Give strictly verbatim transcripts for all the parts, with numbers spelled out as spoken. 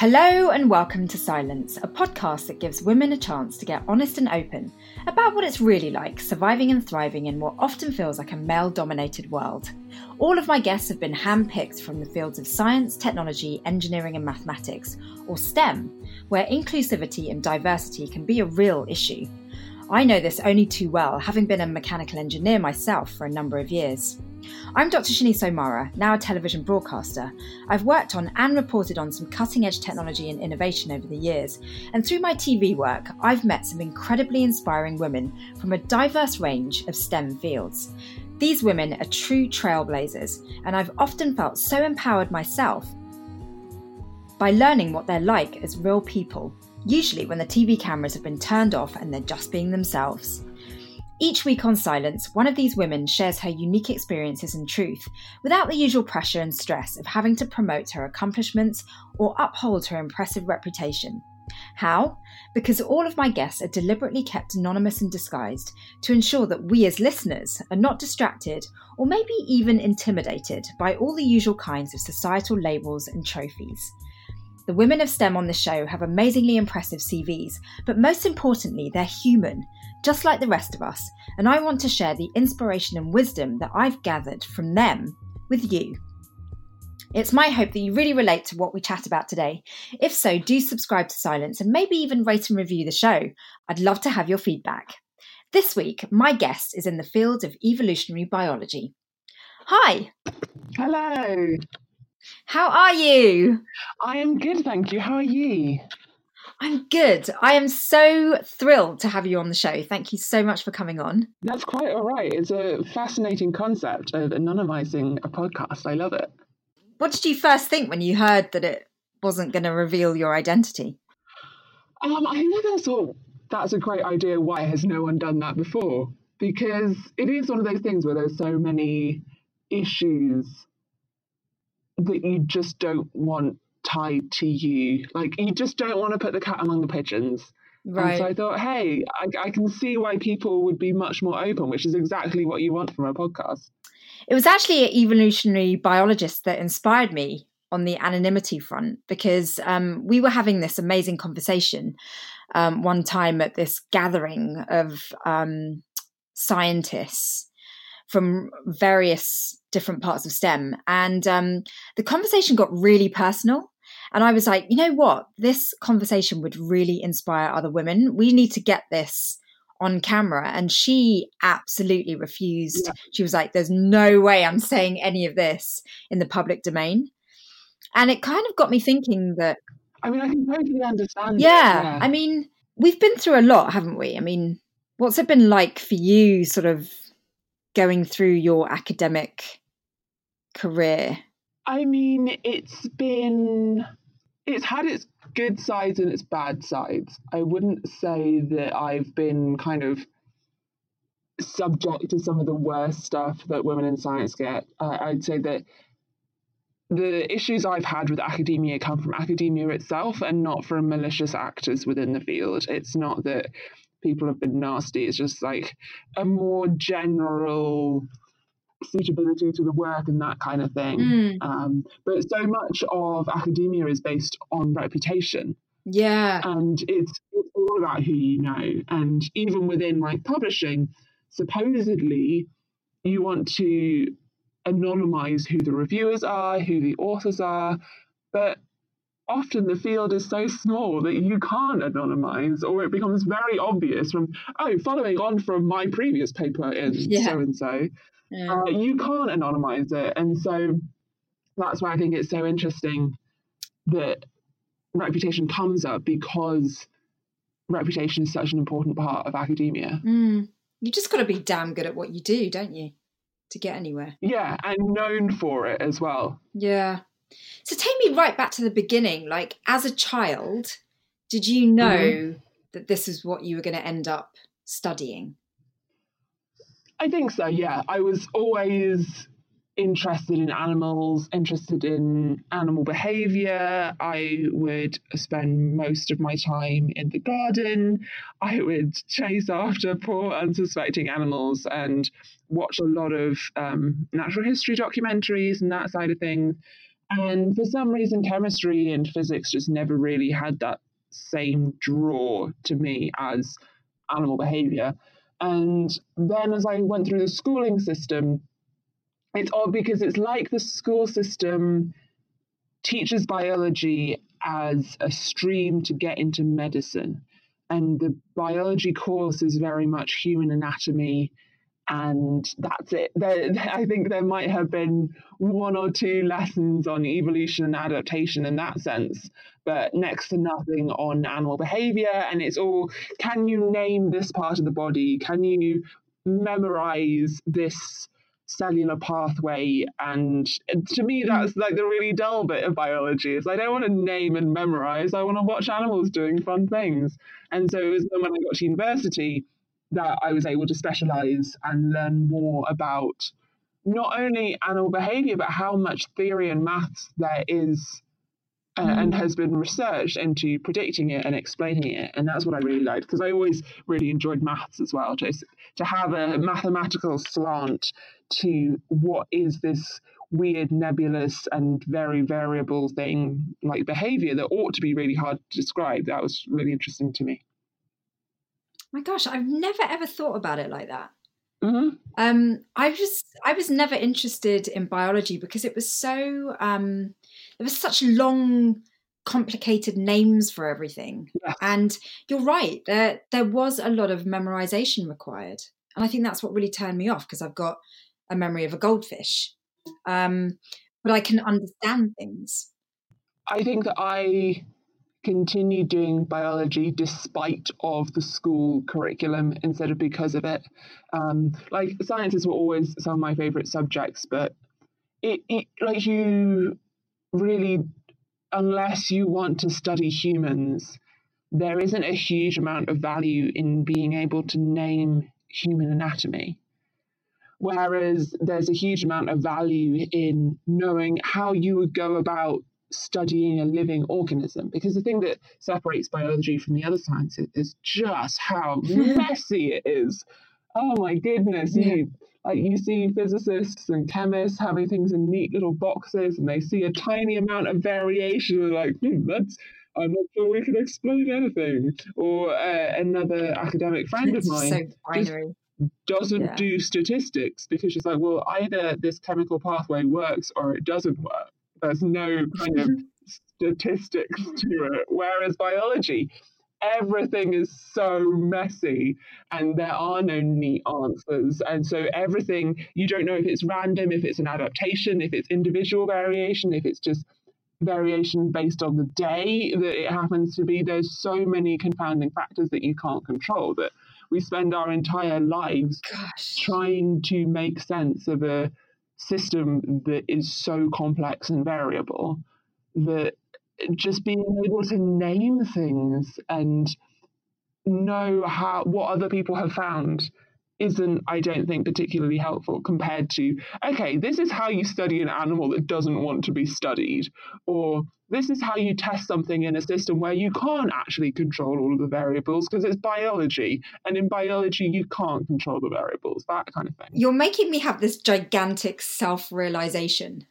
Hello and welcome to Silence, a podcast that gives women a chance to get honest and open about what it's really like surviving and thriving in what often feels like a male-dominated world. All of my guests have been handpicked from the fields of science, technology, engineering and mathematics, or STEM, where inclusivity and diversity can be a real issue. I know this only too well, having been a mechanical engineer myself for a number of years. I'm Doctor Shini Somara, now a television broadcaster. I've worked on and reported on some cutting-edge technology and innovation over the years, and through my T V work, I've met some incredibly inspiring women from a diverse range of STEM fields. These women are true trailblazers, and I've often felt so empowered myself by learning what they're like as real people, usually when the T V cameras have been turned off and they're just being themselves. Each week on Silence, one of these women shares her unique experiences and truth without the usual pressure and stress of having to promote her accomplishments or uphold her impressive reputation. How? Because all of my guests are deliberately kept anonymous and disguised to ensure that we as listeners are not distracted or maybe even intimidated by all the usual kinds of societal labels and trophies. The women of STEM on the show have amazingly impressive C Vs, but most importantly, they're human, just like the rest of us, and I want to share the inspiration and wisdom that I've gathered from them with you. It's my hope that you really relate to what we chat about today. If so, do subscribe to Silence and maybe even rate and review the show. I'd love to have your feedback. This week, my guest is in the field of evolutionary biology. Hi. Hello. How are you? I am good, thank you. How are you? I'm good. I am so thrilled to have you on the show. Thank you so much for coming on. That's quite all right. It's a fascinating concept of anonymising a podcast. I love it. What did you first think when you heard that it wasn't going to reveal your identity? Um, I never thought that's a great idea. Why has no one done that before? Because it is one of those things where there's so many issues that you just don't want tied to you. Like, you just don't want to put the cat among the pigeons. Right. And so I thought, hey, I, I can see why people would be much more open, which is exactly what you want from a podcast. It was actually an evolutionary biologist that inspired me on the anonymity front, because um, we were having this amazing conversation um, one time at this gathering of um, scientists from various different parts of STEM. And um, the conversation got really personal. And I was like, you know what? This conversation would really inspire other women. We need to get this on camera. And she absolutely refused. Yeah. She was like, there's no way I'm saying any of this in the public domain. And it kind of got me thinking that... I mean, I can totally understand. Yeah, yeah. I mean, we've been through a lot, haven't we? I mean, what's it been like for you sort of going through your academic career? I mean, it's been, it's had its good sides and its bad sides. I wouldn't say that I've been kind of subject to some of the worst stuff that women in science get. Uh, I'd say that the issues I've had with academia come from academia itself and not from malicious actors within the field. It's not that people have been nasty. It's just like a more general suitability to the work and that kind of thing. Mm. Um, but so much of academia is based on reputation. Yeah. And it's, it's all about who you know. And even within like publishing, supposedly you want to anonymise who the reviewers are, who the authors are, but often the field is so small that you can't anonymise, or it becomes very obvious from, oh, following on from my previous paper in yeah. so-and-so, yeah. Uh, you can't anonymise it. And so that's why I think it's so interesting that reputation comes up, because reputation is such an important part of academia. Mm. You just got to be damn good at what you do, don't you, to get anywhere? Yeah, and known for it as well. Yeah. So take me right back to the beginning. Like, as a child, did you know mm-hmm. that this is what you were going to end up studying? I think so, yeah. I was always interested in animals, interested in animal behaviour. I would spend most of my time in the garden. I would chase after poor unsuspecting animals and watch a lot of um, natural history documentaries and that side of things. And for some reason, chemistry and physics just never really had that same draw to me as animal behavior. And then as I went through the schooling system, it's odd because it's like the school system teaches biology as a stream to get into medicine. And the biology course is very much human anatomy, and that's it. There, I think there might have been one or two lessons on evolution and adaptation in that sense, but next to nothing on animal behavior. And it's all, can you name this part of the body? Can you memorize this cellular pathway? And to me, that's like the really dull bit of biology. It's like, I don't want to name and memorize. I want to watch animals doing fun things. And so it was when I got to university that I was able to specialize and learn more about not only animal behavior, but how much theory and maths there is uh, and has been researched into predicting it and explaining it. And that's what I really liked, because I always really enjoyed maths as well, to, to have a mathematical slant to what is this weird, nebulous and very variable thing like behavior that ought to be really hard to describe. That was really interesting to me. My gosh, I've never ever thought about it like that. Mm-hmm. Um, I just, I was never interested in biology because it was so, um, there was such long, complicated names for everything. Yeah. And you're right, there, there was a lot of memorization required. And I think that's what really turned me off, because I've got a memory of a goldfish. Um, but I can understand things. I think that I... continue doing biology despite of the school curriculum instead of because of it. Um, like sciences were always some of my favourite subjects, but it, it like you really, unless you want to study humans, there isn't a huge amount of value in being able to name human anatomy. Whereas there's a huge amount of value in knowing how you would go about studying a living organism, because the thing that separates biology from the other sciences is just how messy it is. Oh my goodness. Yeah. You like you see physicists and chemists having things in neat little boxes, and they see a tiny amount of variation and like, hmm, that's I'm not sure we can explain anything. Or uh, another academic friend of mine so doesn't yeah. do statistics, because she's like, well, either this chemical pathway works or it doesn't work. There's no kind of statistics to it. Whereas biology, everything is so messy and there are no neat answers. And so everything, you don't know if it's random, if it's an adaptation, if it's individual variation, if it's just variation based on the day that it happens to be. There's so many confounding factors that you can't control that we spend our entire lives Gosh. trying to make sense of a system that is so complex and variable that just being able to name things and know how what other people have found isn't, I don't think, particularly helpful compared to, okay, this is how you study an animal that doesn't want to be studied, or this is how you test something in a system where you can't actually control all of the variables because it's biology, and in biology you can't control the variables, that kind of thing. You're making me have this gigantic self-realization,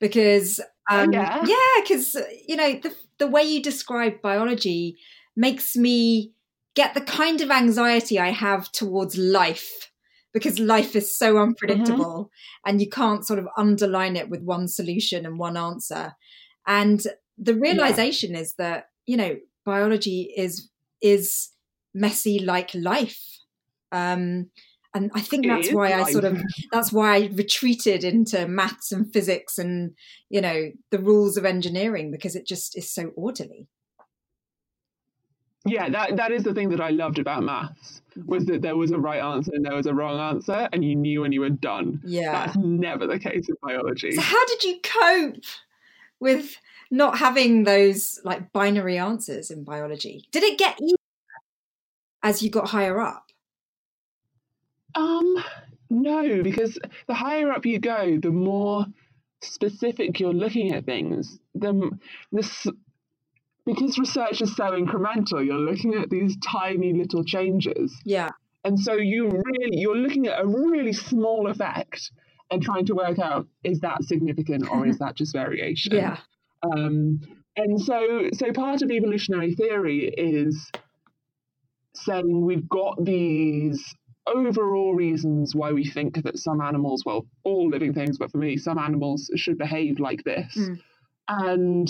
because um, yeah, because yeah, you know the the way you describe biology makes me get the kind of anxiety I have towards life, because life is so unpredictable mm-hmm. and you can't sort of underline it with one solution and one answer. And the realization yeah. is that, you know, biology is, is messy like life. Um, and I think that's it why I life. sort of, that's why I retreated into maths and physics and, you know, the rules of engineering, because it just is so orderly. Yeah, that, that is the thing that I loved about maths, was that there was a right answer and there was a wrong answer, and you knew when you were done. Yeah. That's never the case in biology. So how did you cope with not having those like binary answers in biology? Did it get easier as you got higher up? Um, no, because the higher up you go, the more specific you're looking at things. The, the Because research is so incremental, you're looking at these tiny little changes. Yeah. And so you really, you're looking at a really small effect, and trying to work out, is that significant or is that just variation? Yeah. Um, and so, so part of evolutionary theory is saying we've got these overall reasons why we think that some animals, well, all living things, but for me, some animals should behave like this. Mm. And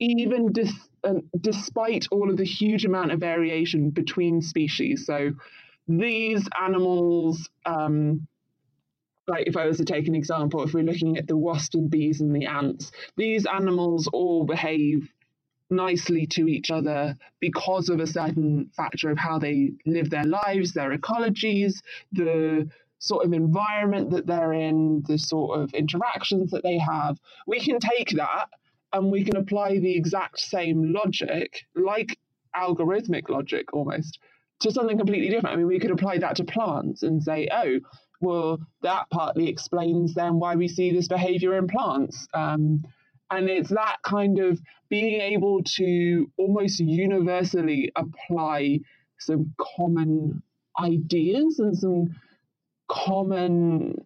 even dis- uh, despite all of the huge amount of variation between species, so these animals, um, like if I was to take an example, if we're looking at the wasps and bees and the ants, these animals all behave nicely to each other because of a certain factor of how they live their lives, their ecologies, the sort of environment that they're in, the sort of interactions that they have. We can take that and we can apply the exact same logic, like algorithmic logic almost, to something completely different. I mean, we could apply that to plants and say, oh, well, that partly explains then why we see this behavior in plants. Um, And it's that kind of being able to almost universally apply some common ideas and some common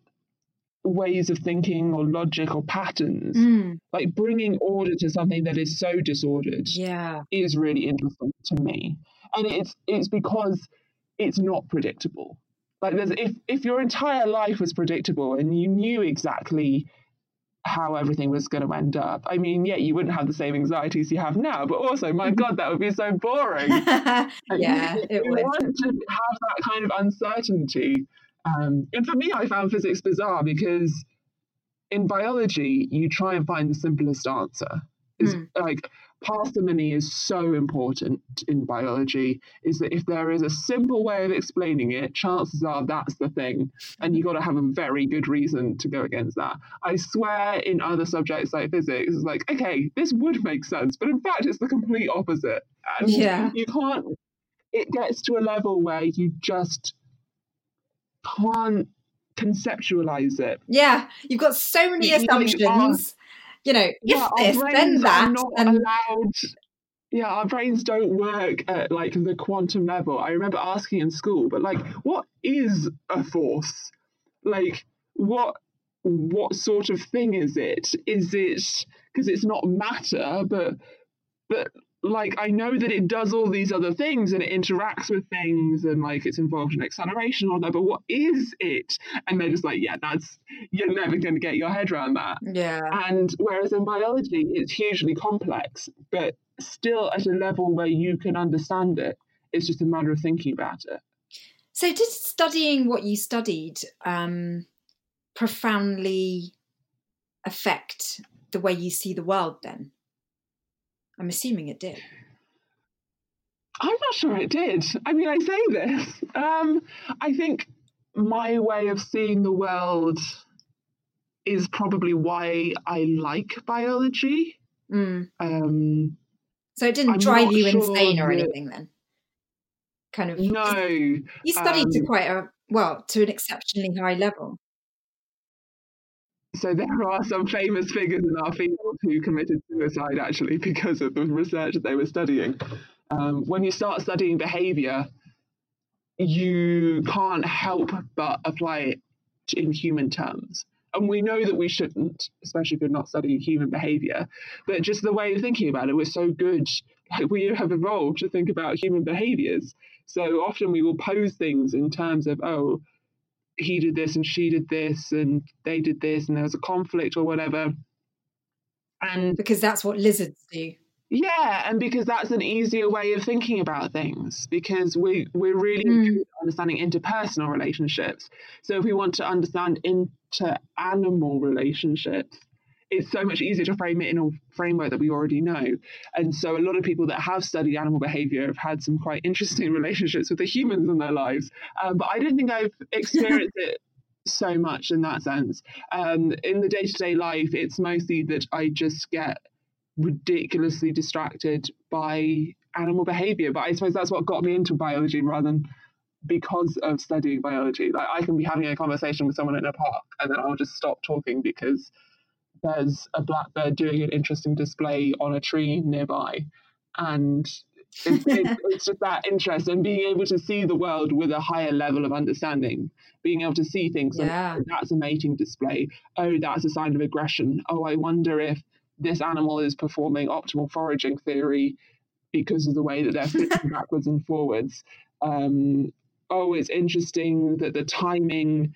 ways of thinking or logic or patterns. Mm. Like bringing order to something that is so disordered yeah. is really interesting to me. And it's it's because it's not predictable. Like there's, if if your entire life was predictable and you knew exactly how everything was going to end up. I mean, yeah, you wouldn't have the same anxieties you have now, but also, my God, that would be so boring. yeah, you, it you would. You want to have that kind of uncertainty. Um, and for me, I found physics bizarre because in biology, you try and find the simplest answer. It's mm. like parsimony is so important in biology, is that if there is a simple way of explaining it, chances are that's the thing, and you've got to have a very good reason to go against that. I swear in other subjects like physics, it's like, okay, this would make sense, but in fact it's the complete opposite. And yeah. you can't, it gets to a level where you just can't conceptualize it. Yeah, you've got so many you assumptions. You know, yeah, if this, then that. Are not and... allowed, yeah, our brains don't work at like the quantum level. I remember asking in school, but like, what is a force? Like, what what sort of thing is it? Is it because it's not matter, but but like I know that it does all these other things and it interacts with things and like it's involved in acceleration or that, but what is it? And they're just like, yeah, that's, you're never going to get your head around that. Yeah. And whereas in biology, it's hugely complex, but still at a level where you can understand it. It's just a matter of thinking about it. So did studying what you studied um, profoundly affect the way you see the world then? I'm assuming it did. I'm not sure it did. I mean, I say this. Um, I think my way of seeing the world is probably why I like biology. Mm. Um, so it didn't I'm drive you sure insane or that... anything then? Kind of. No. You studied um, to quite a, well, to an exceptionally high level. So there are some famous figures in our field who committed suicide, actually, because of the research that they were studying. Um, when you start studying behaviour, you can't help but apply it in human terms. And we know that we shouldn't, especially if you're not studying human behaviour. But just the way of thinking about it, we're so good. Like we have evolved to think about human behaviours. So often we will pose things in terms of, oh, he did this and she did this and they did this and there was a conflict or whatever. And because that's what lizards do. Yeah, and because that's an easier way of thinking about things, because we, we're really mm. good at understanding interpersonal relationships. So if we want to understand inter-animal relationships, it's so much easier to frame it in a framework that we already know. And so a lot of people that have studied animal behavior have had some quite interesting relationships with the humans in their lives. Um, but I don't think I've experienced it so much in that sense. Um, in the day-to-day life, it's mostly that I just get ridiculously distracted by animal behavior. But I suppose that's what got me into biology rather than because of studying biology. Like I can be having a conversation with someone in a park and then I'll just stop talking because there's a blackbird doing an interesting display on a tree nearby, and It's, it's, it's just that interest and being able to see the world with a higher level of understanding, being able to see things yeah. like, oh, that's a mating display. Oh, that's a sign of aggression. Oh, I wonder if this animal is performing optimal foraging theory because of the way that they're flipping backwards and forwards. Um, oh, it's interesting that the timing...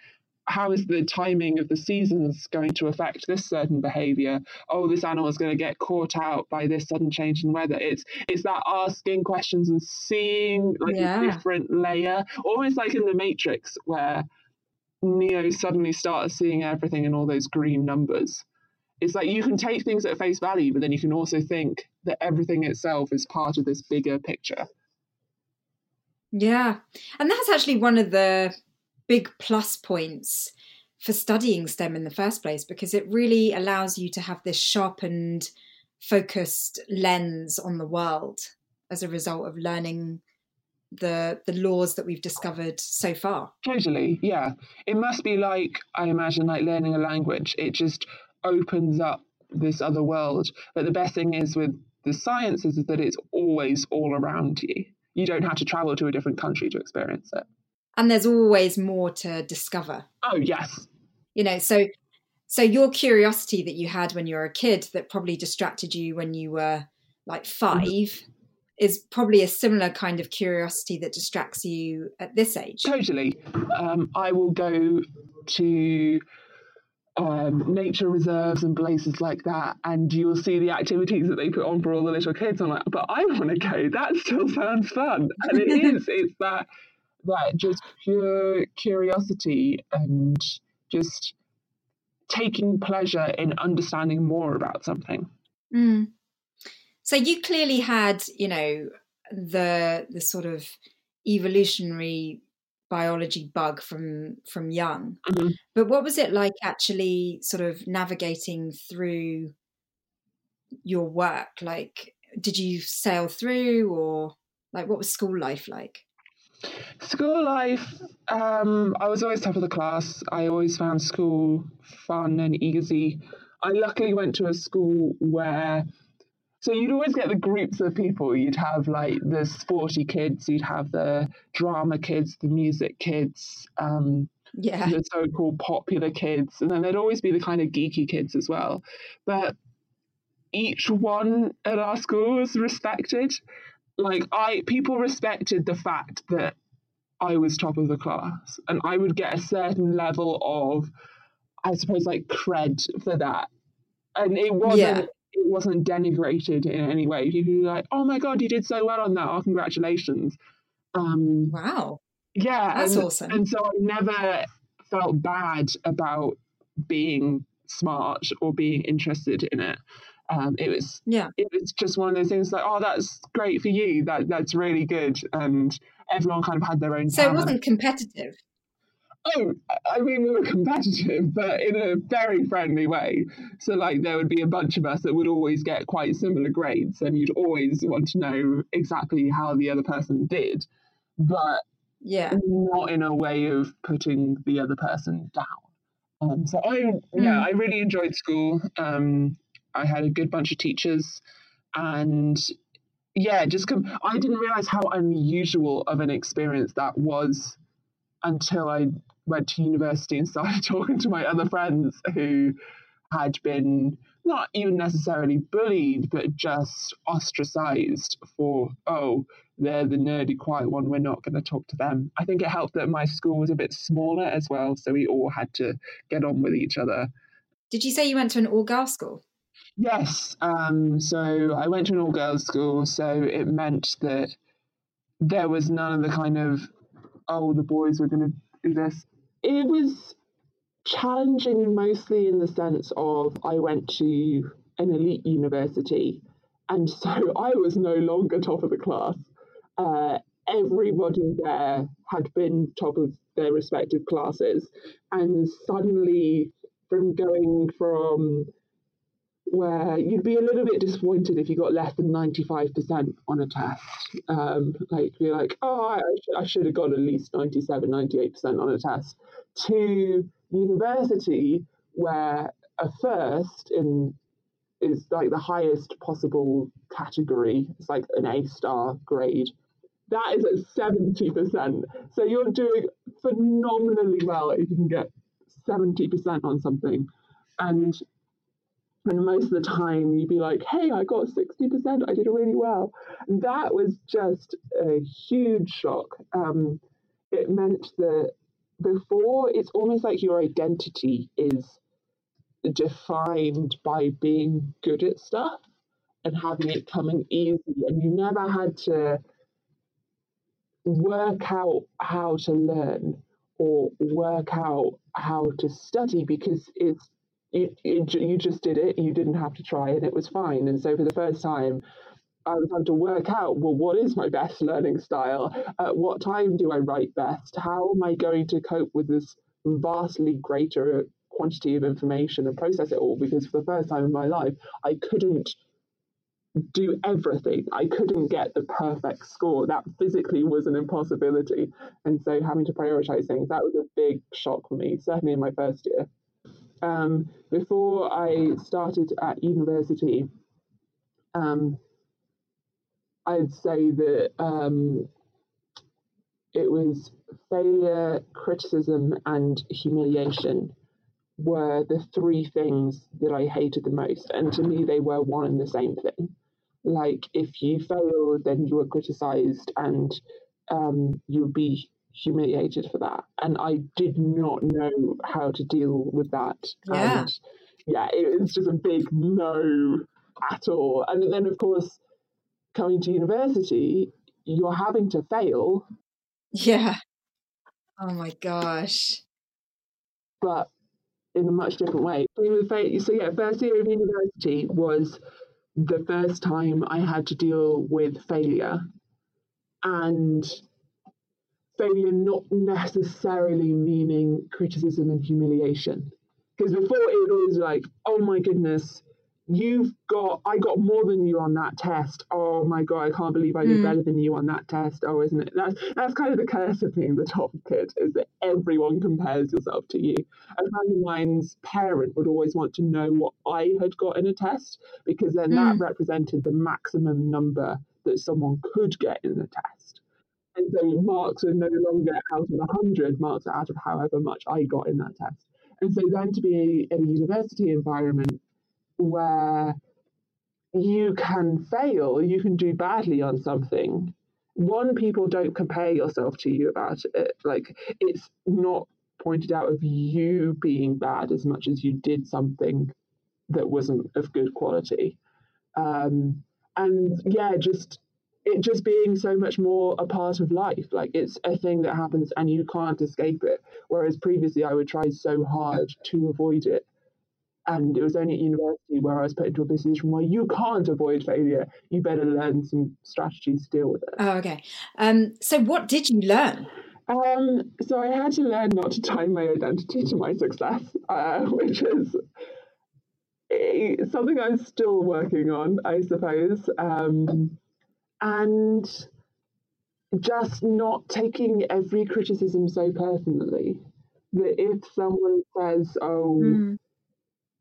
How is the timing of the seasons going to affect this certain behavior? Oh, this animal is going to get caught out by this sudden change in weather. It's it's that asking questions and seeing like yeah. a different layer, almost like in the Matrix where Neo suddenly starts seeing everything in all those green numbers. It's like you can take things at face value, but then you can also think that everything itself is part of this bigger picture. Yeah. And that's actually one of the big plus points for studying STEM in the first place, because it really allows you to have this sharpened, focused lens on the world as a result of learning the the laws that we've discovered so far. Totally, yeah. It must be like, I imagine, like learning a language. It just opens up this other world. But the best thing is with the sciences is that it's always all around you. You don't have to travel to a different country to experience it. And there's always more to discover. Oh, yes. You know, so so your curiosity that you had when you were a kid that probably distracted you when you were like five mm-hmm. is probably a similar kind of curiosity that distracts you at this age. Totally. Um, I will go to um, nature reserves and places like that, and you'll see the activities that they put on for all the little kids. I'm like, but I want to go. That still sounds fun. And it is. It's that... that just pure curiosity and just taking pleasure in understanding more about something. Mm. So you clearly had, you know, the the sort of evolutionary biology bug from from young. Mm-hmm. But what was it like actually sort of navigating through your work? Like, did you sail through, or like what was school life like? School life, um, I was always top of the class. I always found school fun and easy. I luckily went to a school where, so you'd always get the groups of people. You'd have like the sporty kids, you'd have the drama kids, the music kids, um, yeah. the so-called popular kids. And then there'd always be the kind of geeky kids as well. But each one at our school was respected. Like, I, people respected the fact that I was top of the class, and I would get a certain level of, I suppose, like cred for that. And it wasn't, yeah. it wasn't denigrated in any way. People were like, "Oh my God, you did so well on that! Oh, congratulations!" Um, wow, yeah, that's and, awesome. And so I never felt bad about being smart or being interested in it. Um, it was yeah. It was just one of those things like, oh, that's great for you. That that's really good, and everyone kind of had their own. So talent. It wasn't competitive. Oh, I mean, we were competitive, but in a very friendly way. So like, there would be a bunch of us that would always get quite similar grades, and you'd always want to know exactly how the other person did, but yeah, not in a way of putting the other person down. Um, so I mm. yeah, I really enjoyed school. Um, I had a good bunch of teachers, and yeah, just com- I didn't realize how unusual of an experience that was until I went to university and started talking to my other friends who had been not even necessarily bullied, but just ostracized for, oh, they're the nerdy quiet one, we're not going to talk to them. I think it helped that my school was a bit smaller as well, so we all had to get on with each other. Did you say you went to an all-girls school? Yes. Um, so I went to an all-girls school, so it meant that there was none of the kind of, oh, the boys were going to do this. It was challenging mostly in the sense of I went to an elite university, and so I was no longer top of the class. Uh, everybody there had been top of their respective classes, and suddenly from going from... where you'd be a little bit disappointed if you got less than ninety-five percent on a test. Um, like, you're like, oh, I, sh- I should have got at least ninety-seven, ninety-eight percent on a test. To university, where a first in is like the highest possible category. It's like an A star grade. That is at seventy percent. So you're doing phenomenally well if you can get seventy percent on something. And and most of the time you'd be like, hey, I got sixty percent, I did really well. That was just a huge shock. Um, it meant that before, it's almost like your identity is defined by being good at stuff and having it coming easy. And you never had to work out how to learn or work out how to study, because it's it, it, you just did it, you didn't have to try and it was fine. And so for the first time, I was having to work out, well, what is my best learning style? At what time do I write best? How am I going to cope with this vastly greater quantity of information and process it all? Because for the first time in my life, I couldn't do everything. I couldn't get the perfect score. That physically was an impossibility. And so having to prioritize things, that was a big shock for me, certainly in my first year. Um, before I started at university, um, I'd say that um, it was failure, criticism, and humiliation were the three things that I hated the most. And to me, they were one and the same thing. Like, if you failed, then you were criticized and um, you would be humiliated for that. And I did not know how to deal with that. Yeah. And yeah, it was just a big no at all. And then, of course, coming to university, you're having to fail. Yeah. Oh my gosh. But in a much different way. So yeah, first year of university was the first time I had to deal with failure, and failure not necessarily meaning criticism and humiliation. Because before it was like, oh my goodness, you've got, I got more than you on that test. Oh my God, I can't believe I did mm. better than you on that test. Oh, isn't it? That's, that's kind of the curse of being the top kid, is that everyone compares yourself to you. A friend of mine's parent would always want to know what I had got in a test, because then mm. that represented the maximum number that someone could get in the test. And so marks are no longer out of one hundred, marks are out of however much I got in that test. And so then to be in a university environment where you can fail, you can do badly on something. One, people don't compare yourself to you about it. Like, it's not pointed out of you being bad as much as you did something that wasn't of good quality. Um, and yeah, just it just being so much more a part of life. Like, it's a thing that happens and you can't escape it. Whereas previously I would try so hard to avoid it. And it was only at university where I was put into a position where you can't avoid failure. You better learn some strategies to deal with it. Oh, okay. Um, so what did you learn? Um, so I had to learn not to tie my identity to my success, uh, which is something I'm still working on, I suppose. Um, and just not taking every criticism so personally. That if someone says, oh... Mm.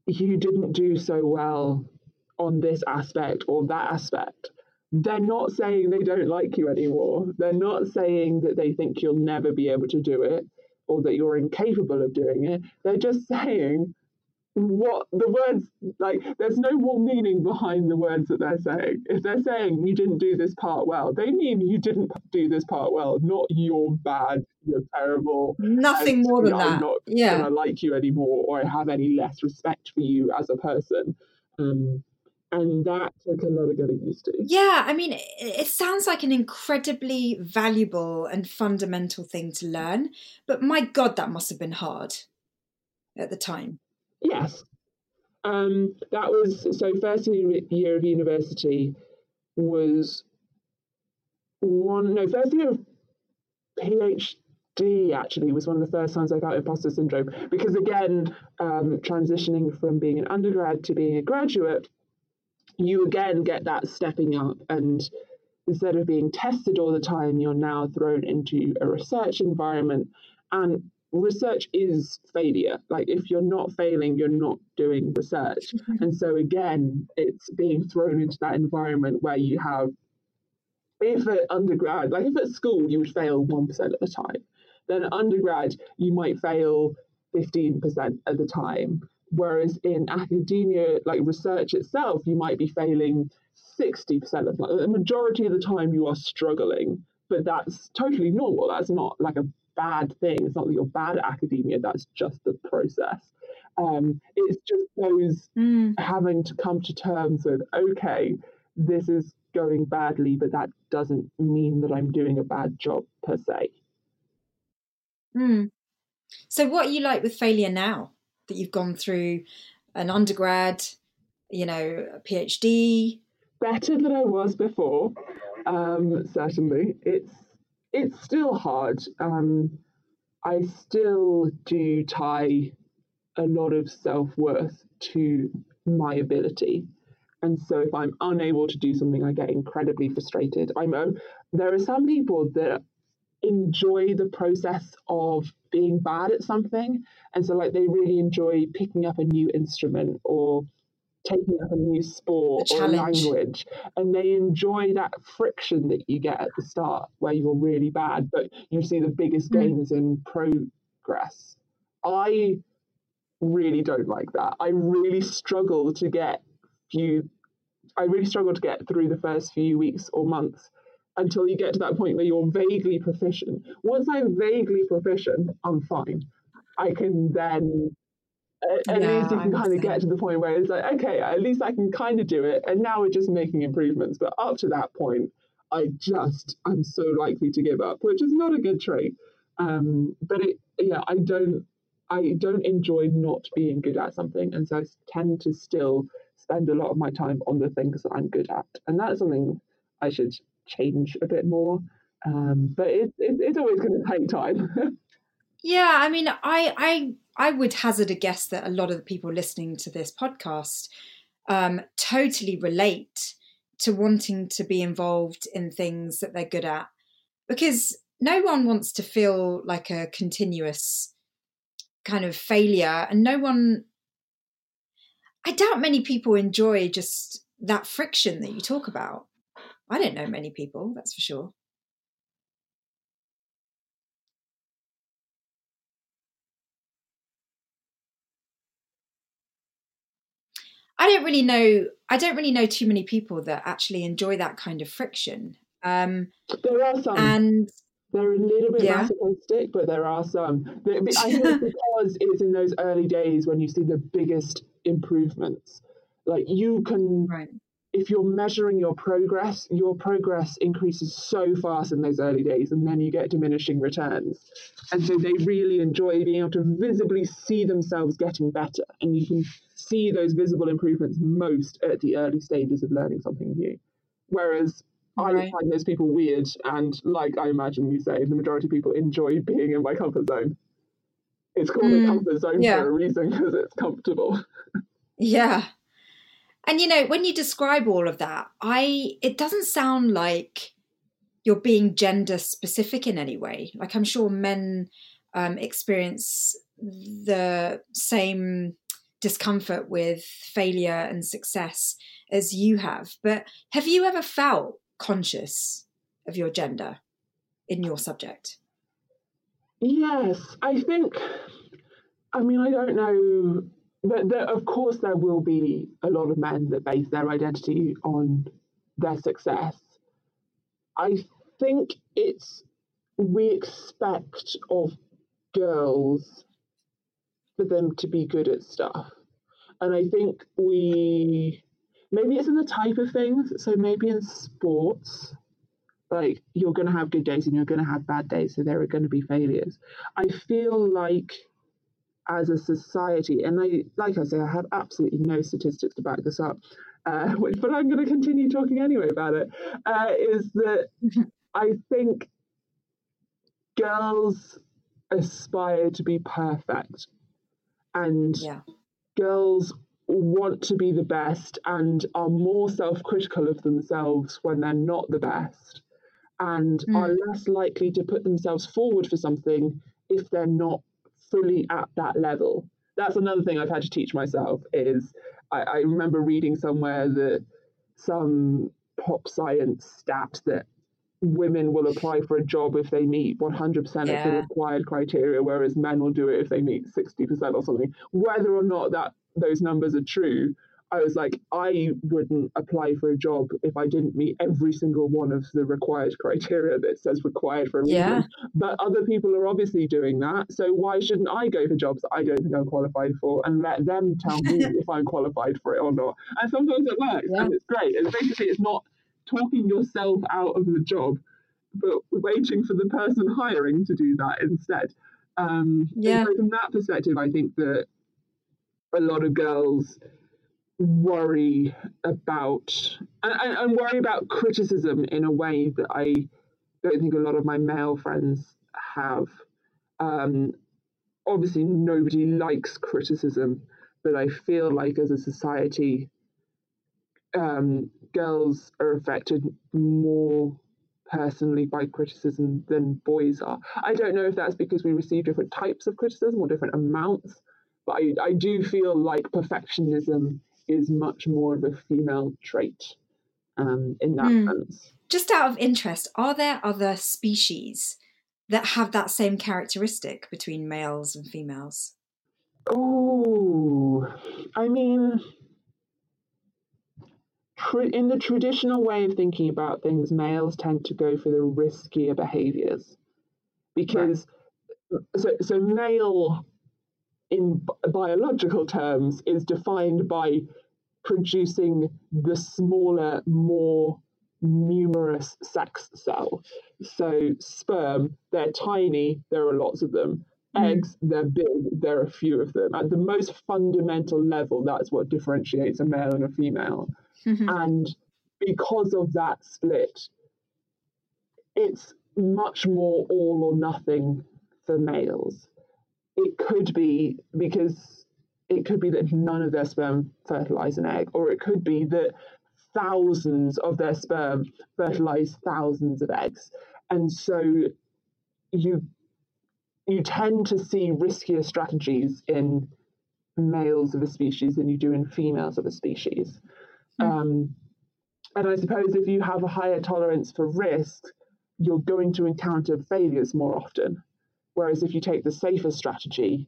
you didn't do so well on this aspect or that aspect, they're not saying they don't like you anymore. They're not saying that they think you'll never be able to do it or that you're incapable of doing it. They're just saying what the words, like, there's no more meaning behind the words that they're saying. If they're saying you didn't do this part well, they mean you didn't do this part well, not you're bad, you're terrible. Nothing more than that. I'm not yeah. going to like you anymore, or I have any less respect for you as a person. Um, and that took a lot of getting used to. Yeah, I mean, it sounds like an incredibly valuable and fundamental thing to learn, but my God, that must have been hard at the time. Yes. Um, that was, so first year of university was one, no, first year of PhD actually was one of the first times I felt imposter syndrome, because again, um, transitioning from being an undergrad to being a graduate, you again get that stepping up, and instead of being tested all the time, you're now thrown into a research environment. And research is failure. Like, if you're not failing, you're not doing research. And so again, it's being thrown into that environment where you have, if at undergrad, like if at school you would fail one percent of the time, then at undergrad you might fail fifteen percent of the time. Whereas in academia, like research itself, you might be failing sixty percent of the time. The majority of the time you are struggling, but that's totally normal. That's not like a bad thing. It's not that you're bad at academia. That's just the process. Um, it's just those mm. having to come to terms with, okay, this is going badly, but that doesn't mean that I'm doing a bad job per se. Mm. So what are you like with failure now that you've gone through an undergrad, you know, a PhD? Better than I was before, um, certainly. It's it's still hard. Um, I still do tie a lot of self-worth to my ability. And so if I'm unable to do something, I get incredibly frustrated. I know there are some people that enjoy the process of being bad at something. And so like they really enjoy picking up a new instrument or taking up a new sport or language. And they enjoy that friction that you get at the start where you're really bad, but you see the biggest gains mm. in progress. I really don't like that. I really struggle to get few, I really struggle to get through the first few weeks or months until you get to that point where you're vaguely proficient. Once I'm vaguely proficient, I'm fine. I can then, at yeah, least you can kind of get to the point where it's like, okay, at least I can kind of do it. And now we're just making improvements. But up to that point, I just, I'm so likely to give up, which is not a good trait. Um, but it, yeah, I don't, I don't enjoy not being good at something. And so I tend to still spend a lot of my time on the things that I'm good at. And that's something I should change a bit more, um but it, it, it's always going to take time. yeah I mean I I I would hazard a guess that a lot of the people listening to this podcast um totally relate to wanting to be involved in things that they're good at, because no one wants to feel like a continuous kind of failure, and no one I doubt many people enjoy just that friction that you talk about. I don't know many people, that's for sure. I don't really know, I don't really know too many people that actually enjoy that kind of friction. Um, there are some. And they're a little bit yeah. masochistic, but there are some. I think it's because it's in those early days when you see the biggest improvements. Like you can... Right. If you're measuring your progress, your progress increases so fast in those early days, and then you get diminishing returns. And so they really enjoy being able to visibly see themselves getting better. And you can see those visible improvements most at the early stages of learning something new. Whereas right. I find those people weird. And like I imagine you say, the majority of people enjoy being in my comfort zone. It's called mm, a comfort zone yeah. for a reason, because it's comfortable. Yeah. And, you know, when you describe all of that, I it doesn't sound like you're being gender specific in any way. Like I'm sure men um, experience the same discomfort with failure and success as you have. But have you ever felt conscious of your gender in your subject? Yes, I think, I mean, I don't know. But there, of course, there will be a lot of men that base their identity on their success. I think it's we expect of girls for them to be good at stuff. And I think we, maybe it's in the type of things. So maybe in sports, like you're going to have good days and you're going to have bad days. So there are going to be failures. I feel like as a society, and I, like I say, I have absolutely no statistics to back this up, uh, which, but I'm going to continue talking anyway about it, uh, is that I think girls aspire to be perfect, and yeah. girls want to be the best and are more self-critical of themselves when they're not the best, and mm. are less likely to put themselves forward for something if they're not fully at that level. That's another thing I've had to teach myself is I, I remember reading somewhere that some pop science stat that women will apply for a job if they meet one hundred percent yeah. of the required criteria, whereas men will do it if they meet sixty percent or something. Whether or not that those numbers are true, I was like, I wouldn't apply for a job if I didn't meet every single one of the required criteria that says required for a reason. Yeah. But other people are obviously doing that. So why shouldn't I go for jobs that I don't think I'm qualified for and let them tell me if I'm qualified for it or not? And sometimes it works yeah. and it's great. And basically it's not talking yourself out of the job, but waiting for the person hiring to do that instead. Um, yeah. So from that perspective, I think that a lot of girls worry about and, and worry about criticism in a way that I don't think a lot of my male friends have. Um, obviously, nobody likes criticism, but I feel like as a society, um, girls are affected more personally by criticism than boys are. I don't know if that's because we receive different types of criticism or different amounts, but I, I do feel like perfectionism is much more of a female trait um, in that mm. sense. Just out of interest, are there other species that have that same characteristic between males and females? Oh, I mean, tr- in the traditional way of thinking about things, males tend to go for the riskier behaviours because right. so so male, in bi- biological terms, is defined by producing the smaller, more numerous sex cell. So sperm, they're tiny, there are lots of them. Mm. Eggs, they're big, there are few of them. At the most fundamental level, that's what differentiates a male and a female. Mm-hmm. And because of that split, it's much more all or nothing for males. It could be because it could be that none of their sperm fertilize an egg, or it could be that thousands of their sperm fertilize thousands of eggs. And so you you tend to see riskier strategies in males of a species than you do in females of a species. Mm. Um, and I suppose if you have a higher tolerance for risk, you're going to encounter failures more often. Whereas if you take the safer strategy,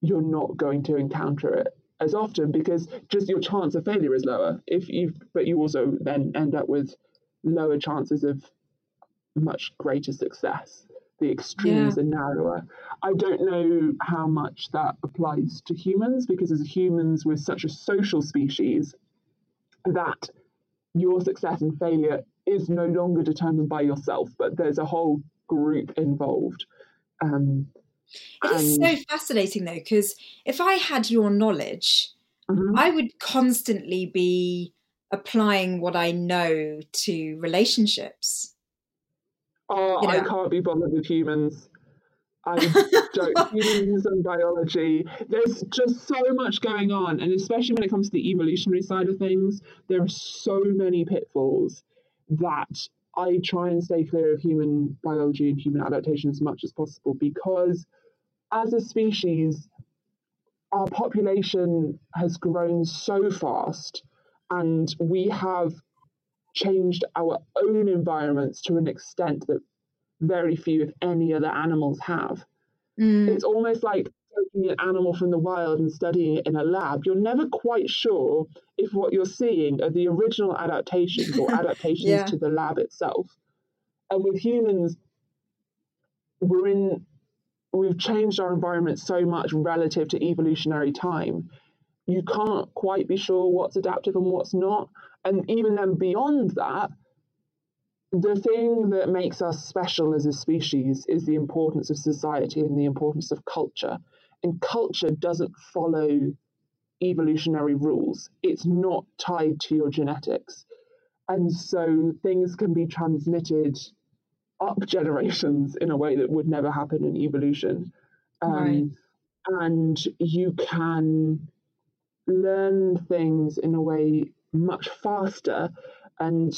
you're not going to encounter it as often because just your chance of failure is lower. If you, but you also then end up with lower chances of much greater success. The extremes yeah. are narrower. I don't know how much that applies to humans because as humans, we're such a social species that your success and failure is no longer determined by yourself, but there's a whole group involved. Um, it is so fascinating though, because if I had your knowledge, mm-hmm. I would constantly be applying what I know to relationships. Oh, you know? I can't be bothered with humans. I don't. Humans and biology. There's just so much going on, and especially when it comes to the evolutionary side of things, there are so many pitfalls that I try and stay clear of human biology and human adaptation as much as possible because as a species, our population has grown so fast and we have changed our own environments to an extent that very few, if any, other animals have. Mm. It's almost like taking an animal from the wild and studying it in a lab. You're never quite sure if what you're seeing are the original adaptations or adaptations yeah. to the lab itself. And with humans, we're in, we've changed our environment so much relative to evolutionary time. You can't quite be sure what's adaptive and what's not. And even then beyond that, the thing that makes us special as a species is the importance of society and the importance of culture. And culture doesn't follow evolutionary rules. It's not tied to your genetics. And so things can be transmitted up generations in a way that would never happen in evolution. Um, right. And you can learn things in a way much faster. And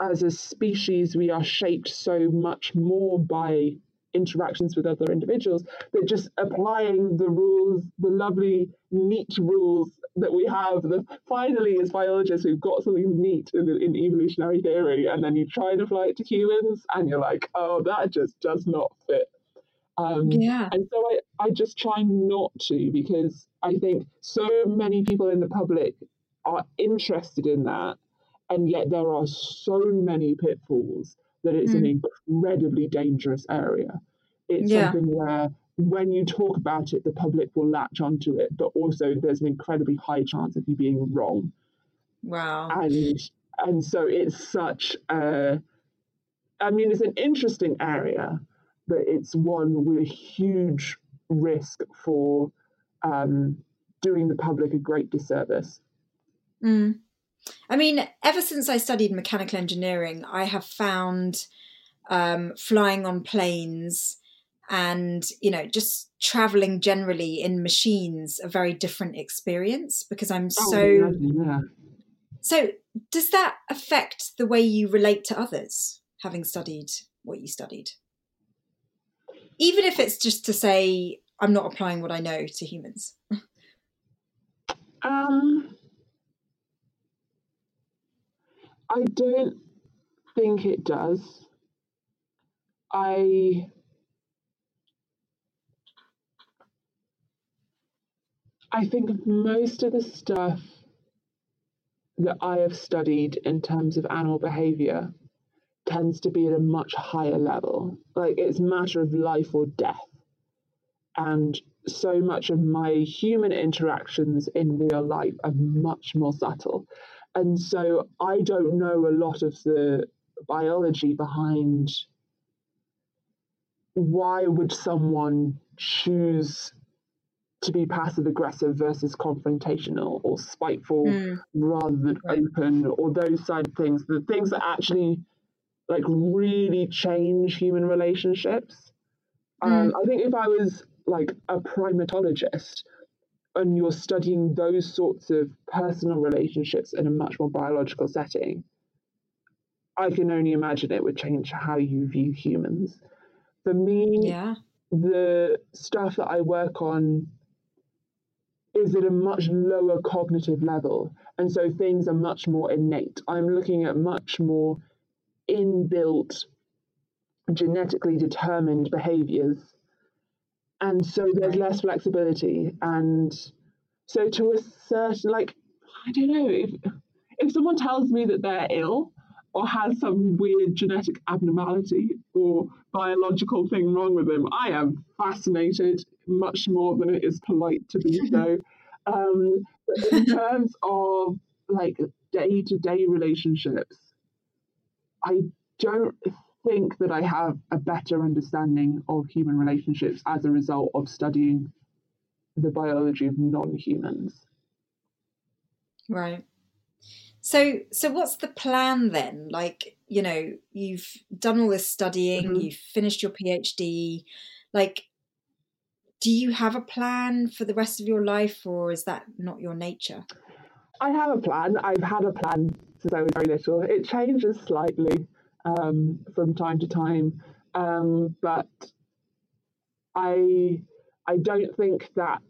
as a species, we are shaped so much more by interactions with other individuals, but just applying the rules, the lovely, neat rules that we have. That finally, as biologists, we've got something neat in, in evolutionary theory, and then you try and apply it to humans, and you're like, oh, that just does not fit. Um, yeah. And so I, I just try not to, because I think so many people in the public are interested in that, and yet there are so many pitfalls that it's mm. an incredibly dangerous area. It's yeah. something where when you talk about it, the public will latch onto it, but also there's an incredibly high chance of you being wrong. Wow. And and so it's such a, I mean, it's an interesting area, but it's one with a huge risk for um, doing the public a great disservice. Mm. I mean, ever since I studied mechanical engineering, I have found um, flying on planes and, you know, just traveling generally in machines a very different experience, because I'm oh, so... Yeah. So does that affect the way you relate to others, having studied what you studied? Even if it's just to say, I'm not applying what I know to humans. um... I don't think it does. I I think most of the stuff that I have studied in terms of animal behavior tends to be at a much higher level. Like, it's a matter of life or death. And so much of my human interactions in real life are much more subtle. And so I don't know a lot of the biology behind why would someone choose to be passive aggressive versus confrontational or spiteful mm. rather than open, or those side of things, the things that actually like really change human relationships. Mm. Um, I think if I was like a primatologist, and you're studying those sorts of personal relationships in a much more biological setting, I can only imagine it would change how you view humans. For me, yeah. the stuff that I work on is at a much lower cognitive level. And so things are much more innate. I'm looking at much more inbuilt, genetically determined behaviors. And so there's less flexibility. And so to a certain, like, I don't know, if if someone tells me that they're ill or has some weird genetic abnormality or biological thing wrong with them, I am fascinated much more than it is polite to be so. Um, but in terms of like day-to-day relationships, I don't think that I have a better understanding of human relationships as a result of studying the biology of non-humans. Right. So, so what's the plan then? Like, you know, you've done all this studying, mm-hmm. you've finished your PhD. Like, do you have a plan for the rest of your life, or is that not your nature? I have a plan. I've had a plan since I was very little. It changes slightly um from time to time, um but I I don't think that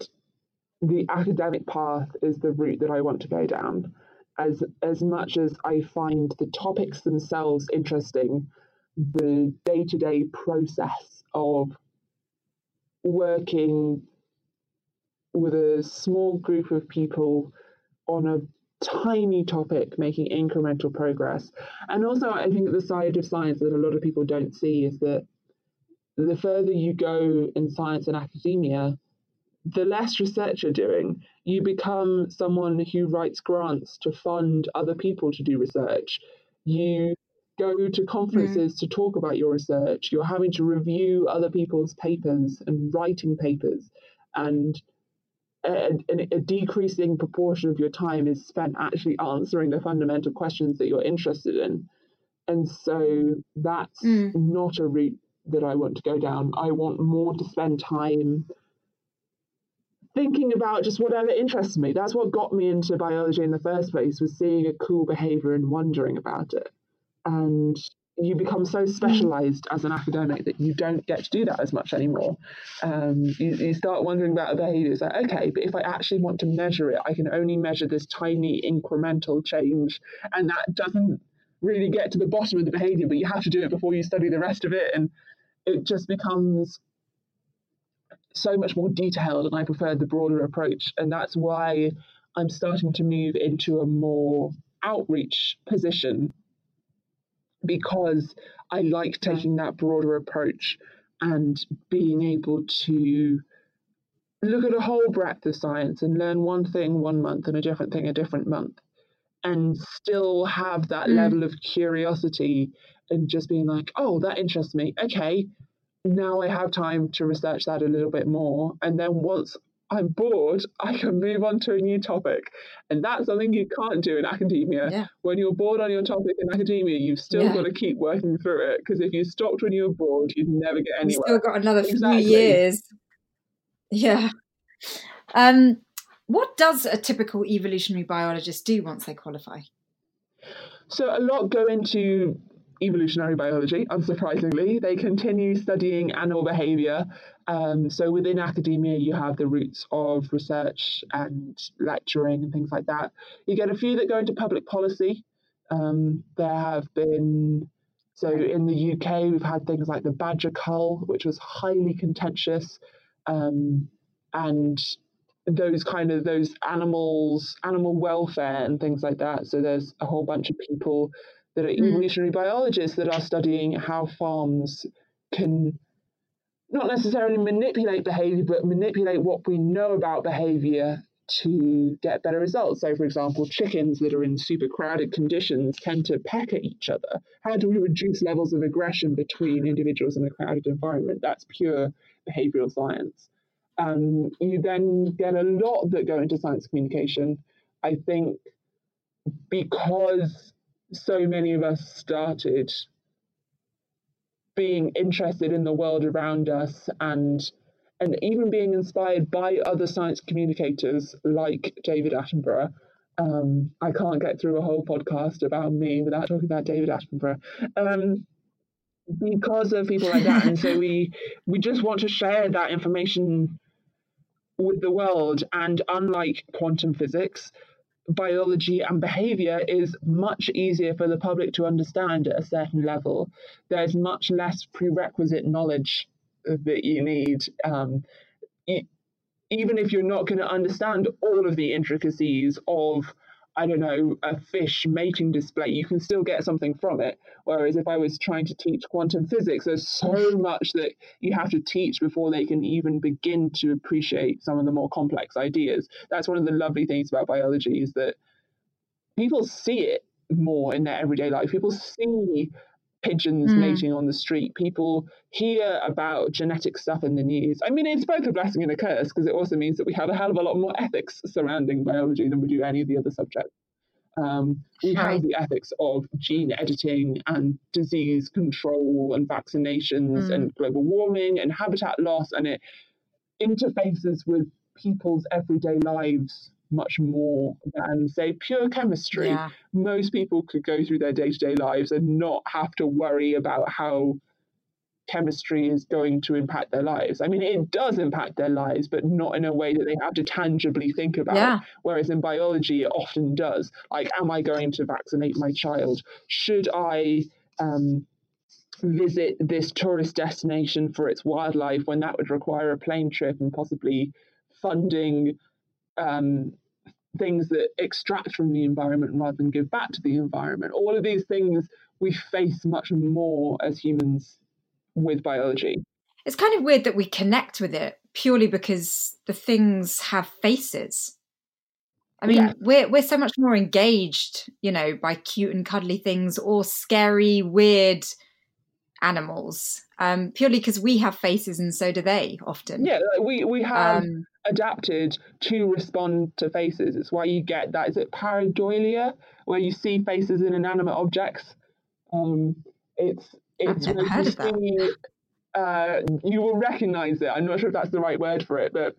the academic path is the route that I want to go down. As as much as I find the topics themselves interesting, the day-to-day process of working with a small group of people on a tiny topic, making incremental progress. And also, I think the side of science that a lot of people don't see is that the further you go in science and academia, the less research you're doing. You become someone who writes grants to fund other people to do research. You go to conferences mm. to talk about your research. You're having to review other people's papers and writing papers, and A, a, a decreasing proportion of your time is spent actually answering the fundamental questions that you're interested in. And so that's mm. not a route that I want to go down. I want more to spend time thinking about just whatever interests me. That's what got me into biology in the first place, was seeing a cool behavior and wondering about it. And you become so specialized as an academic that you don't get to do that as much anymore. Um, you, you start wondering about the behavior. It's like, okay, but if I actually want to measure it, I can only measure this tiny incremental change. And that doesn't really get to the bottom of the behavior, but you have to do it before you study the rest of it. And it just becomes so much more detailed. And I prefer the broader approach. And that's why I'm starting to move into a more outreach position, because I like taking that broader approach and being able to look at a whole breadth of science and learn one thing one month and a different thing a different month, and still have that mm. level of curiosity and just being like, oh, that interests me. Okay, now I have time to research that a little bit more. And then once I'm bored, I can move on to a new topic. And that's something you can't do in academia. Yeah. When you're bored on your topic in academia, you've still yeah. got to keep working through it, because if you stopped when you were bored, you'd never get anywhere. You've still got another exactly. few years. Yeah. Um, what does a typical evolutionary biologist do once they qualify? So a lot go into evolutionary biology, unsurprisingly. They continue studying animal behavior. Um, so within academia, you have the roots of research and lecturing and things like that. You get a few that go into public policy. Um, there have been, so in the U K, we've had things like the badger cull, which was highly contentious. Um, and those kind of, those animals, animal welfare and things like that. So there's a whole bunch of people that are evolutionary mm. biologists that are studying how farms can not necessarily manipulate behavior, but manipulate what we know about behavior to get better results. So, for example, chickens that are in super crowded conditions tend to peck at each other. How do we reduce levels of aggression between individuals in a crowded environment? That's pure behavioral science. Um, you then get a lot that go into science communication. I think because so many of us started being interested in the world around us and and even being inspired by other science communicators like David Attenborough. Um, I can't get through a whole podcast about me without talking about David Attenborough. Um, because of people like that. And so we we just want to share that information with the world. And unlike quantum physics, biology and behavior is much easier for the public to understand at a certain level. There's much less prerequisite knowledge that you need. Um, e- even if you're not going to understand all of the intricacies of, I don't know, a fish mating display, you can still get something from it. Whereas if I was trying to teach quantum physics, there's so much that you have to teach before they can even begin to appreciate some of the more complex ideas. That's one of the lovely things about biology, is that people see it more in their everyday life. People see pigeons mm. mating on the street. People hear about genetic stuff in the news. I mean, it's both a blessing and a curse, because it also means that we have a hell of a lot more ethics surrounding biology than we do any of the other subjects. Um, we have the ethics of gene editing and disease control and vaccinations mm. and global warming and habitat loss, and it interfaces with people's everyday lives much more than, say, pure chemistry. Yeah. Most people could go through their day-to-day lives and not have to worry about how chemistry is going to impact their lives. I mean, it does impact their lives, but not in a way that they have to tangibly think about. Yeah. Whereas in biology, it often does. Like, am I going to vaccinate my child? Should I um, visit this tourist destination for its wildlife when that would require a plane trip and possibly funding Um, things that extract from the environment rather than give back to the environment? All of these things we face much more as humans with biology. It's kind of weird that we connect with it purely because the things have faces. I mean, yeah. we're we're so much more engaged, you know, by cute and cuddly things or scary, weird animals, um, purely because we have faces and so do they often. Yeah, like we, we have... Um, adapted to respond to faces. It's why you get that, is it pareidolia, where you see faces in inanimate objects? Um, it's it's I've never heard of that. Uh, you will recognize it. I'm not sure if that's the right word for it, but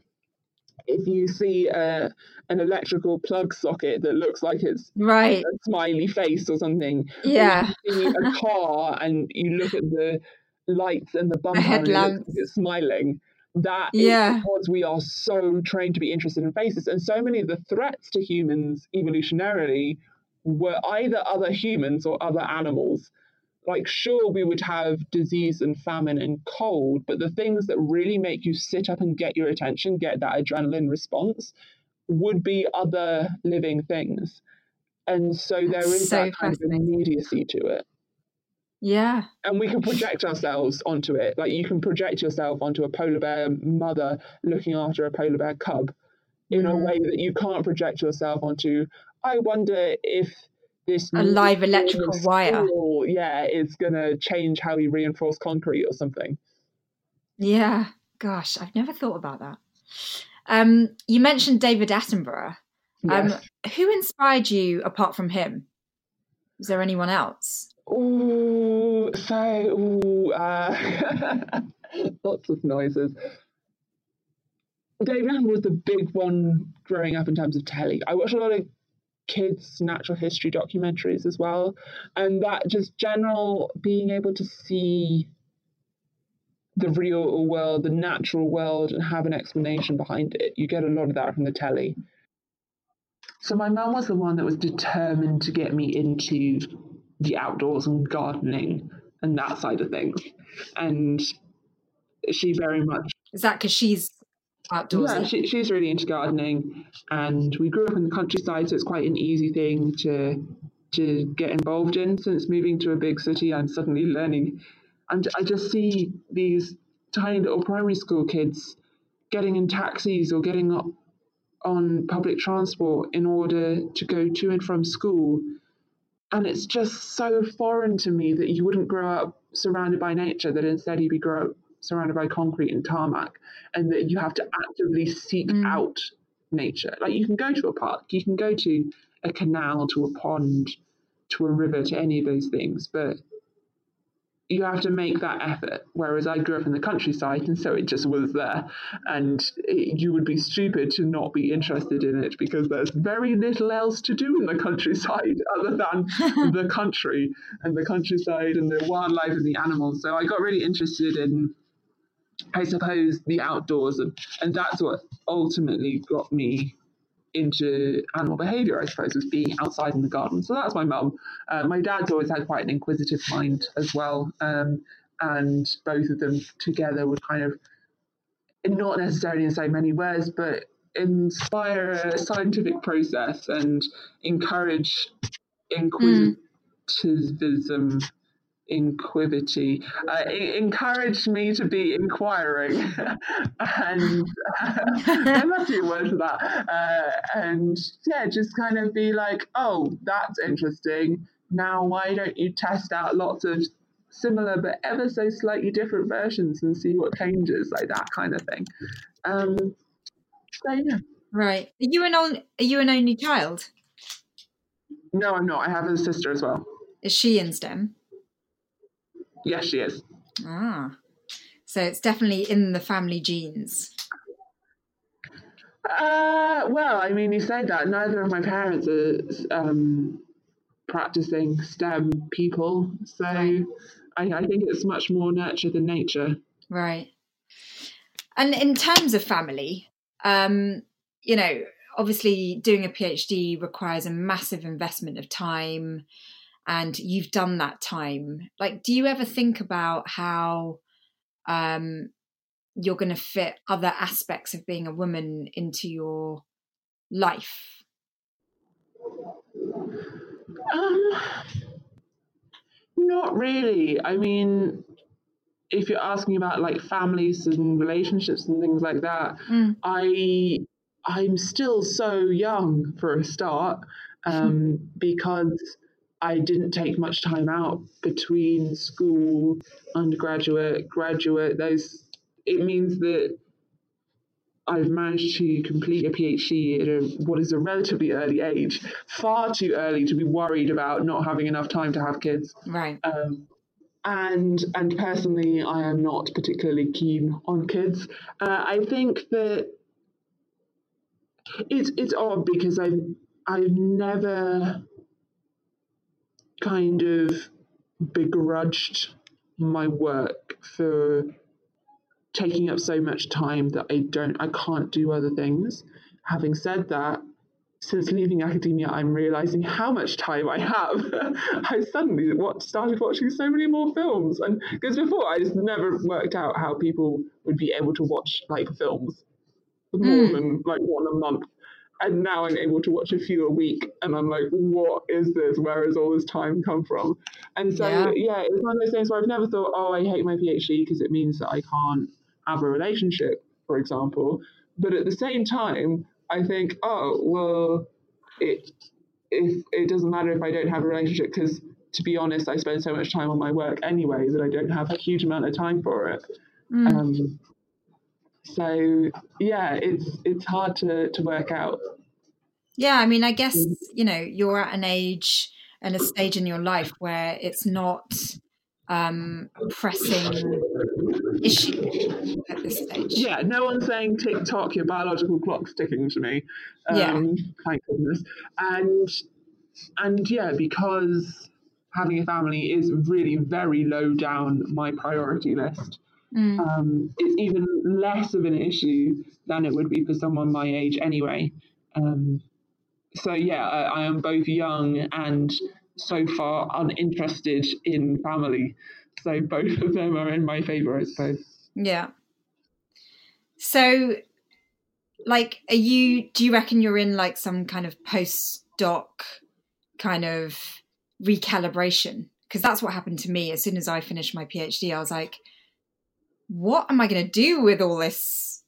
if you see uh, an electrical plug socket that looks like it's right. a smiley face or something. Yeah. Or you see a car and you look at the lights and the bumper and it looks like it's smiling. That yeah. is because we are so trained to be interested in faces. And so many of the threats to humans evolutionarily were either other humans or other animals. Like, sure, we would have disease and famine and cold, but the things that really make you sit up and get your attention, get that adrenaline response, would be other living things. And so there is that kind of immediacy to it. Yeah. And we can project ourselves onto it. Like, you can project yourself onto a polar bear mother looking after a polar bear cub in mm. a way that you can't project yourself onto, I wonder if this a live electrical wire school, yeah it's gonna change how you reinforce concrete or something. Yeah gosh, I've never thought about that. Um you mentioned David Attenborough. Yes. Um who inspired you apart from him? Is there anyone else? Ooh, so ooh, uh, lots of noises. Dave Rann was the big one growing up in terms of telly. I watched a lot of kids' natural history documentaries as well, and that just general being able to see the real world, the natural world, and have an explanation behind it. You get a lot of that from the telly. So my mum was the one that was determined to get me into the outdoors and gardening and that side of things, and she very much is that because she's outdoors. Yeah, she, she's really into gardening, and we grew up in the countryside, so it's quite an easy thing to to get involved in. Since moving to a big city, I'm suddenly learning, and I just see these tiny little primary school kids getting in taxis or getting up on public transport in order to go to and from school, and it's just so foreign to me that you wouldn't grow up surrounded by nature, that instead you'd be grow up surrounded by concrete and tarmac, and that you have to actively seek mm. out nature. Like, you can go to a park, you can go to a canal, to a pond, to a river, to any of those things, but you have to make that effort. Whereas I grew up in the countryside, and so it just was there, and it, you would be stupid to not be interested in it, because there's very little else to do in the countryside other than the country and the countryside and the wildlife and the animals. So I got really interested in, I suppose, the outdoors, and, and that's what ultimately got me into animal behaviour, I suppose, was being outside in the garden. So that's my mum. Uh, my dad's always had quite an inquisitive mind as well, um, and both of them together would kind of, not necessarily in so many words, but inspire a scientific process and encourage inquisitivism. Mm. Inquivity uh, it encouraged me to be inquiring and uh, I must be a word for that, uh, and yeah just kind of be like, oh, that's interesting, now why don't you test out lots of similar but ever so slightly different versions and see what changes, like that kind of thing. Um so yeah right are you an only, are you an only child? No, I'm not. I have a sister as well. Is she in STEM? Yes, she is. Ah, so it's definitely in the family genes. Uh, well, I mean, you say that. Neither of my parents are um, practicing STEM people, so right. I, I think it's much more nurture than nature. Right. And in terms of family, um, you know, obviously doing a PhD requires a massive investment of time, and you've done that time. Like, do you ever think about how um, you're going to fit other aspects of being a woman into your life? Um, not really. I mean, if you're asking about like families and relationships and things like that, mm. I I'm still so young for a start, um, because I didn't take much time out between school, undergraduate, graduate. Those, it means that I've managed to complete a PhD at a, what is a relatively early age, far too early to be worried about not having enough time to have kids. Right. Um, and and personally, I am not particularly keen on kids. Uh, I think that it's it's odd because I've I've never kind of begrudged my work for taking up so much time that I don't I can't do other things. Having said that, since leaving academia, I'm realizing how much time I have. I suddenly watched, started watching so many more films, and because before I just never worked out how people would be able to watch like films more mm. than like one a month, and now I'm able to watch a few a week, and I'm like, what is this? Where has all this time come from? And so yeah, yeah it's one of those things where I've never thought, oh, I hate my PhD because it means that I can't have a relationship, for example. But at the same time, I think, oh, well, it if it doesn't matter if I don't have a relationship because, to be honest, I spend so much time on my work anyway that I don't have a huge amount of time for it. Mm. Um, so, yeah, it's it's hard to, to work out. Yeah, I mean, I guess, you know, you're at an age and a stage in your life where it's not um, pressing issue at this stage. Yeah, no one's saying tick tock, your biological clock's ticking to me. Um, yeah. Thank goodness. And, and yeah, because having a family is really very low down my priority list, mm. um, it's even less of an issue than it would be for someone my age anyway. Um, so yeah, I, I am both young and so far uninterested in family. So both of them are in my favour, I suppose. Yeah. So, like, are you, do you reckon you're in like some kind of postdoc kind of recalibration? Because that's what happened to me as soon as I finished my PhD. I was like, what am I going to do with all this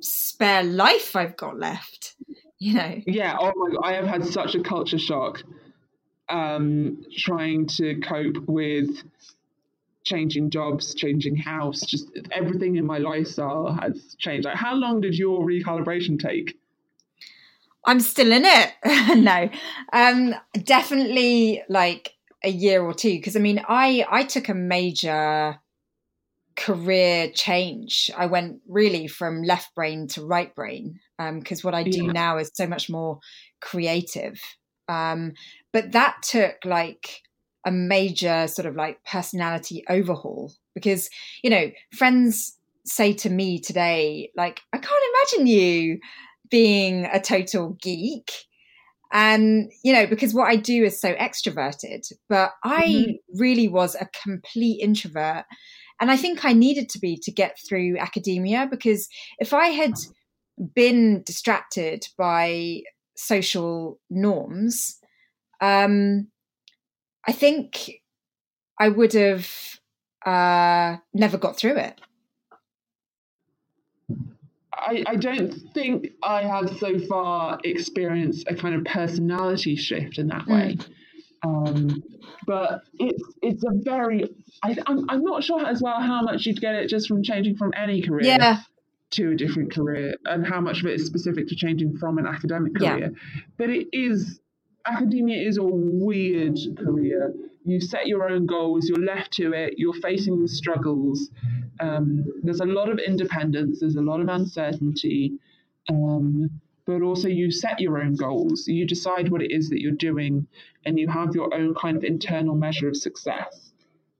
spare life I've got left? You know? Yeah. Oh my God, I have had such a culture shock um, trying to cope with changing jobs, changing house, just everything in my lifestyle has changed. Like, how long did your recalibration take? I'm still in it. No, um, definitely like a year or two. Because I mean, I I took a major career change. I went really from left brain to right brain. Because um, what I do yeah. now is so much more creative. Um, but that took like a major sort of like personality overhaul, because, you know, friends say to me today, like, I can't imagine you being a total geek. And, you know, because what I do is so extroverted, but I mm-hmm. really was a complete introvert. And I think I needed to be to get through academia, because if I had been distracted by social norms, um, I think I would have uh, never got through it. I, I don't think I have so far experienced a kind of personality shift in that way. Mm. Um, but it's it's a very, I, I'm, I'm not sure as well how much you'd get it just from changing from any career yeah. to a different career, and how much of it is specific to changing from an academic career. Yeah. But it is... academia is a weird career. You set your own goals, you're left to it, you're facing the struggles. Um, there's a lot of independence, there's a lot of uncertainty, um, but also you set your own goals. You decide what it is that you're doing, and you have your own kind of internal measure of success.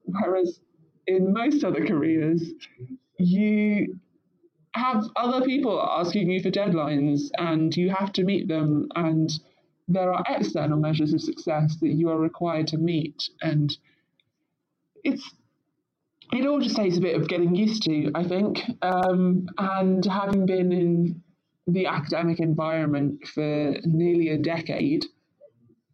Whereas in most other careers, you have other people asking you for deadlines, and you have to meet them, and there are external measures of success that you are required to meet, and it's it all just takes a bit of getting used to, I think. Um, and having been in the academic environment for nearly a decade,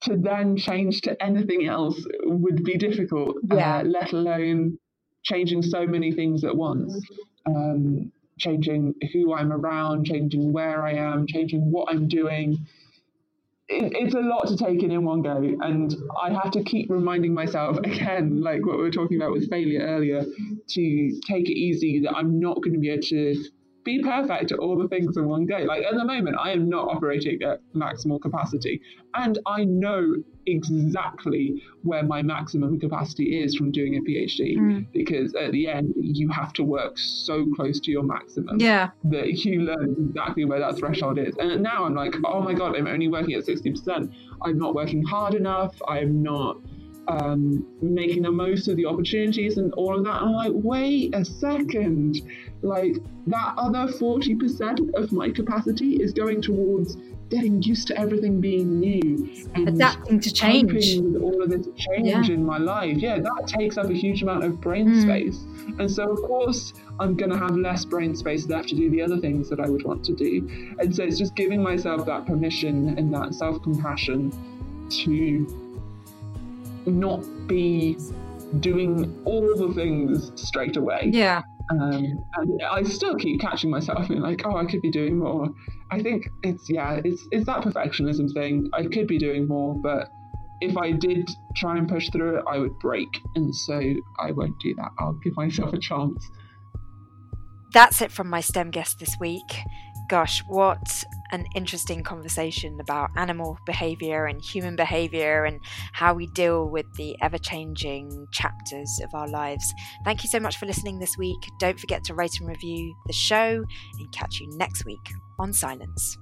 to then change to anything else would be difficult, yeah. uh, let alone changing so many things at once. Um, changing who I'm around, changing where I am, changing what I'm doing. It's a lot to take in in one go, and I have to keep reminding myself again, like what we were talking about with failure earlier, to take it easy, that I'm not going to be able to be perfect at all the things in one go. Like at the moment, I am not operating at maximal capacity, and I know exactly where my maximum capacity is from doing a PhD, mm. because at the end you have to work so close to your maximum yeah. that you learn exactly where that threshold is. And now I'm like, oh my God, I'm only working at sixty percent. I'm not working hard enough. I'm not um, making the most of the opportunities and all of that. And I'm like, wait a second. Like that other forty percent of my capacity is going towards getting used to everything being new and adapting to change with all of this change yeah. in my life. Yeah, that takes up a huge amount of brain mm. space. And so of course I'm going to have less brain space left to do the other things that I would want to do. And so it's just giving myself that permission and that self-compassion to not be doing all the things straight away. Yeah. Um, and I still keep catching myself being like, oh, I could be doing more. I think it's, yeah, it's it's that perfectionism thing. I could be doing more, but if I did try and push through it, I would break. And so I won't do that. I'll give myself a chance. That's it from my STEM guest this week. Gosh, what an interesting conversation about animal behaviour and human behaviour and how we deal with the ever-changing chapters of our lives. Thank you so much for listening this week. Don't forget to rate and review the show, and catch you next week on Silence.